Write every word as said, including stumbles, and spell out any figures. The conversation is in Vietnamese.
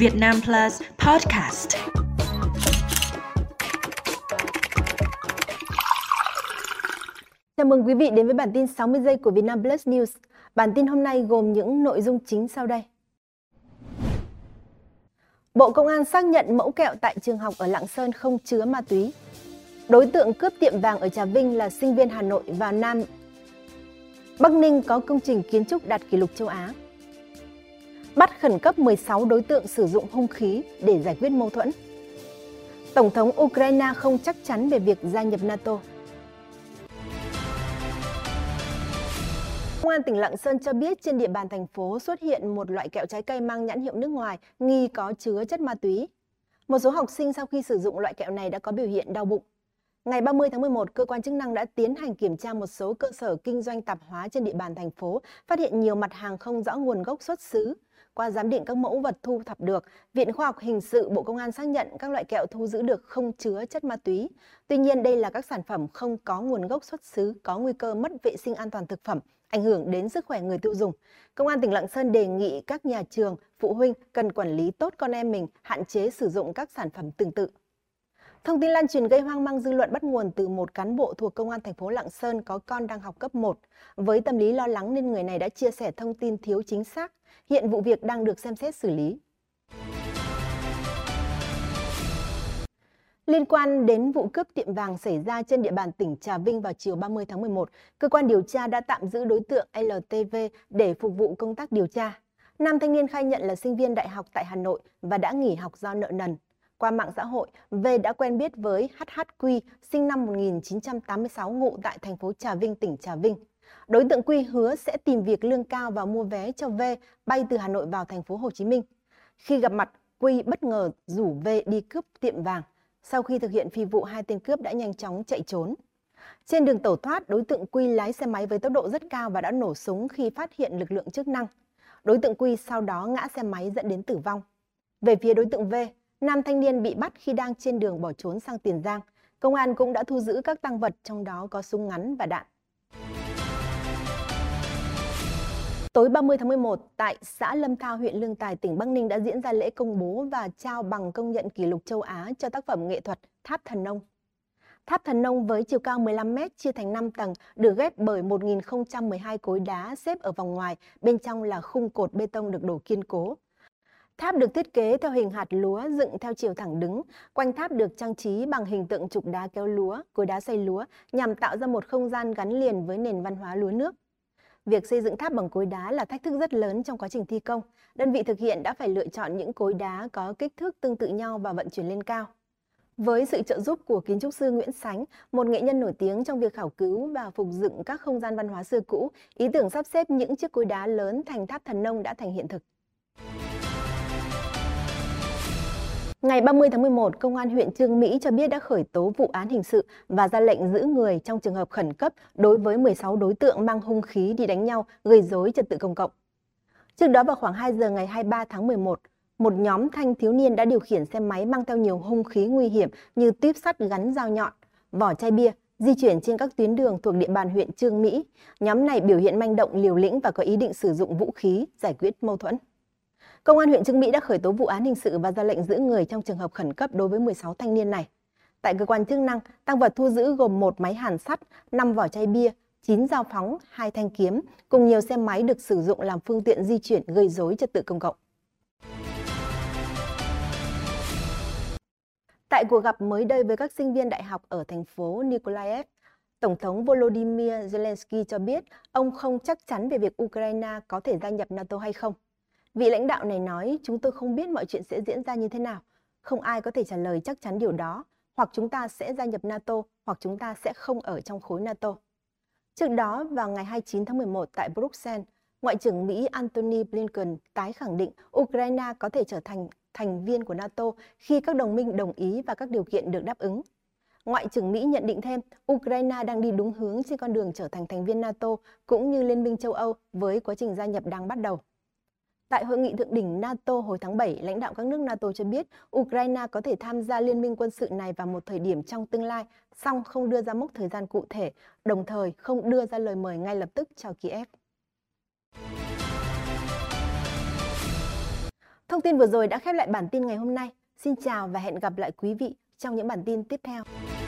Việt Nam Plus Podcast. Chào mừng quý vị đến với bản tin sáu mươi giây của Việt Nam Plus News. Bản tin hôm nay gồm những nội dung chính sau đây. Bộ Công an xác nhận mẫu kẹo tại trường học ở Lạng Sơn không chứa ma túy. Đối tượng cướp tiệm vàng ở Trà Vinh là sinh viên Hà Nội và Nam. Bắc Ninh có công trình kiến trúc đạt kỷ lục châu Á. Bắt khẩn cấp mười sáu đối tượng sử dụng hung khí để giải quyết mâu thuẫn. Tổng thống Ukraine không chắc chắn về việc gia nhập NATO. Công an tỉnh Lạng Sơn cho biết trên địa bàn thành phố xuất hiện một loại kẹo trái cây mang nhãn hiệu nước ngoài nghi có chứa chất ma túy. Một số học sinh sau khi sử dụng loại kẹo này đã có biểu hiện đau bụng. Ngày ba mươi tháng mười một, cơ quan chức năng đã tiến hành kiểm tra một số cơ sở kinh doanh tạp hóa trên địa bàn thành phố, phát hiện nhiều mặt hàng không rõ nguồn gốc xuất xứ. Qua giám định các mẫu vật thu thập được, Viện Khoa học Hình sự Bộ Công an xác nhận các loại kẹo thu giữ được không chứa chất ma túy. Tuy nhiên, đây là các sản phẩm không có nguồn gốc xuất xứ, có nguy cơ mất vệ sinh an toàn thực phẩm, ảnh hưởng đến sức khỏe người tiêu dùng. Công an tỉnh Lạng Sơn đề nghị các nhà trường, phụ huynh cần quản lý tốt con em mình, hạn chế sử dụng các sản phẩm tương tự. Thông tin lan truyền gây hoang mang dư luận bắt nguồn từ một cán bộ thuộc Công an thành phố Lạng Sơn có con đang học cấp một. Với tâm lý lo lắng nên người này đã chia sẻ thông tin thiếu chính xác. Hiện vụ việc đang được xem xét xử lý. Liên quan đến vụ cướp tiệm vàng xảy ra trên địa bàn tỉnh Trà Vinh vào chiều ba mươi tháng mười một, cơ quan điều tra đã tạm giữ đối tượng lờ tê vê để phục vụ công tác điều tra. Nam thanh niên khai nhận là sinh viên đại học tại Hà Nội và đã nghỉ học do nợ nần. Qua mạng xã hội, V đã quen biết với hát hát quy, sinh năm một nghìn chín trăm tám mươi sáu, ngụ tại thành phố Trà Vinh, tỉnh Trà Vinh. Đối tượng Quy hứa sẽ tìm việc lương cao và mua vé cho V bay từ Hà Nội vào thành phố Hồ Chí Minh. Khi gặp mặt, Quy bất ngờ rủ V đi cướp tiệm vàng. Sau khi thực hiện phi vụ, hai tên cướp đã nhanh chóng chạy trốn. Trên đường tẩu thoát, đối tượng Quy lái xe máy với tốc độ rất cao và đã nổ súng khi phát hiện lực lượng chức năng. Đối tượng Quy sau đó ngã xe máy dẫn đến tử vong. Về phía đối tượng V, nam thanh niên bị bắt khi đang trên đường bỏ trốn sang Tiền Giang. Công an cũng đã thu giữ các tang vật, trong đó có súng ngắn và đạn. Tối ba mươi tháng mười một, tại xã Lâm Thao, huyện Lương Tài, tỉnh Bắc Ninh đã diễn ra lễ công bố và trao bằng công nhận kỷ lục châu Á cho tác phẩm nghệ thuật Tháp Thần Nông. Tháp Thần Nông với chiều cao mười lăm mét, chia thành năm tầng, được ghép bởi một nghìn không trăm mười hai khối đá xếp ở vòng ngoài, bên trong là khung cột bê tông được đổ kiên cố. Tháp được thiết kế theo hình hạt lúa dựng theo chiều thẳng đứng, quanh tháp được trang trí bằng hình tượng trục đá kéo lúa, cối đá xay lúa nhằm tạo ra một không gian gắn liền với nền văn hóa lúa nước. Việc xây dựng tháp bằng cối đá là thách thức rất lớn trong quá trình thi công. Đơn vị thực hiện đã phải lựa chọn những cối đá có kích thước tương tự nhau và vận chuyển lên cao. Với sự trợ giúp của kiến trúc sư Nguyễn Sánh, một nghệ nhân nổi tiếng trong việc khảo cứu và phục dựng các không gian văn hóa xưa cũ, ý tưởng sắp xếp những chiếc cối đá lớn thành Tháp Thần Nông đã thành hiện thực. Ngày ba mươi tháng mười một, Công an huyện Chương Mỹ cho biết đã khởi tố vụ án hình sự và ra lệnh giữ người trong trường hợp khẩn cấp đối với mười sáu đối tượng mang hung khí đi đánh nhau, gây rối trật tự công cộng. Trước đó vào khoảng hai giờ ngày hai mươi ba tháng mười một, một nhóm thanh thiếu niên đã điều khiển xe máy mang theo nhiều hung khí nguy hiểm như tuyếp sắt gắn dao nhọn, vỏ chai bia, di chuyển trên các tuyến đường thuộc địa bàn huyện Chương Mỹ. Nhóm này biểu hiện manh động, liều lĩnh và có ý định sử dụng vũ khí giải quyết mâu thuẫn. Công an huyện Chương Mỹ đã khởi tố vụ án hình sự và ra lệnh giữ người trong trường hợp khẩn cấp đối với mười sáu thanh niên này. Tại cơ quan chức năng, tang vật thu giữ gồm một máy hàn sắt, năm vỏ chai bia, chín dao phóng, hai thanh kiếm, cùng nhiều xe máy được sử dụng làm phương tiện di chuyển gây rối trật tự công cộng. Tại cuộc gặp mới đây với các sinh viên đại học ở thành phố Nikolaev, Tổng thống Volodymyr Zelensky cho biết ông không chắc chắn về việc Ukraine có thể gia nhập NATO hay không. Vị lãnh đạo này nói, chúng tôi không biết mọi chuyện sẽ diễn ra như thế nào. Không ai có thể trả lời chắc chắn điều đó. Hoặc chúng ta sẽ gia nhập NATO, hoặc chúng ta sẽ không ở trong khối NATO. Trước đó, vào ngày hai mươi chín tháng mười một tại Bruxelles, Ngoại trưởng Mỹ Antony Blinken tái khẳng định Ukraine có thể trở thành thành viên của NATO khi các đồng minh đồng ý và các điều kiện được đáp ứng. Ngoại trưởng Mỹ nhận định thêm, Ukraine đang đi đúng hướng trên con đường trở thành thành viên NATO cũng như Liên minh châu Âu với quá trình gia nhập đang bắt đầu. Tại hội nghị thượng đỉnh NATO hồi tháng bảy, lãnh đạo các nước NATO cho biết Ukraine có thể tham gia liên minh quân sự này vào một thời điểm trong tương lai, song không đưa ra mốc thời gian cụ thể, đồng thời không đưa ra lời mời ngay lập tức cho Kiev. Thông tin vừa rồi đã khép lại bản tin ngày hôm nay. Xin chào và hẹn gặp lại quý vị trong những bản tin tiếp theo.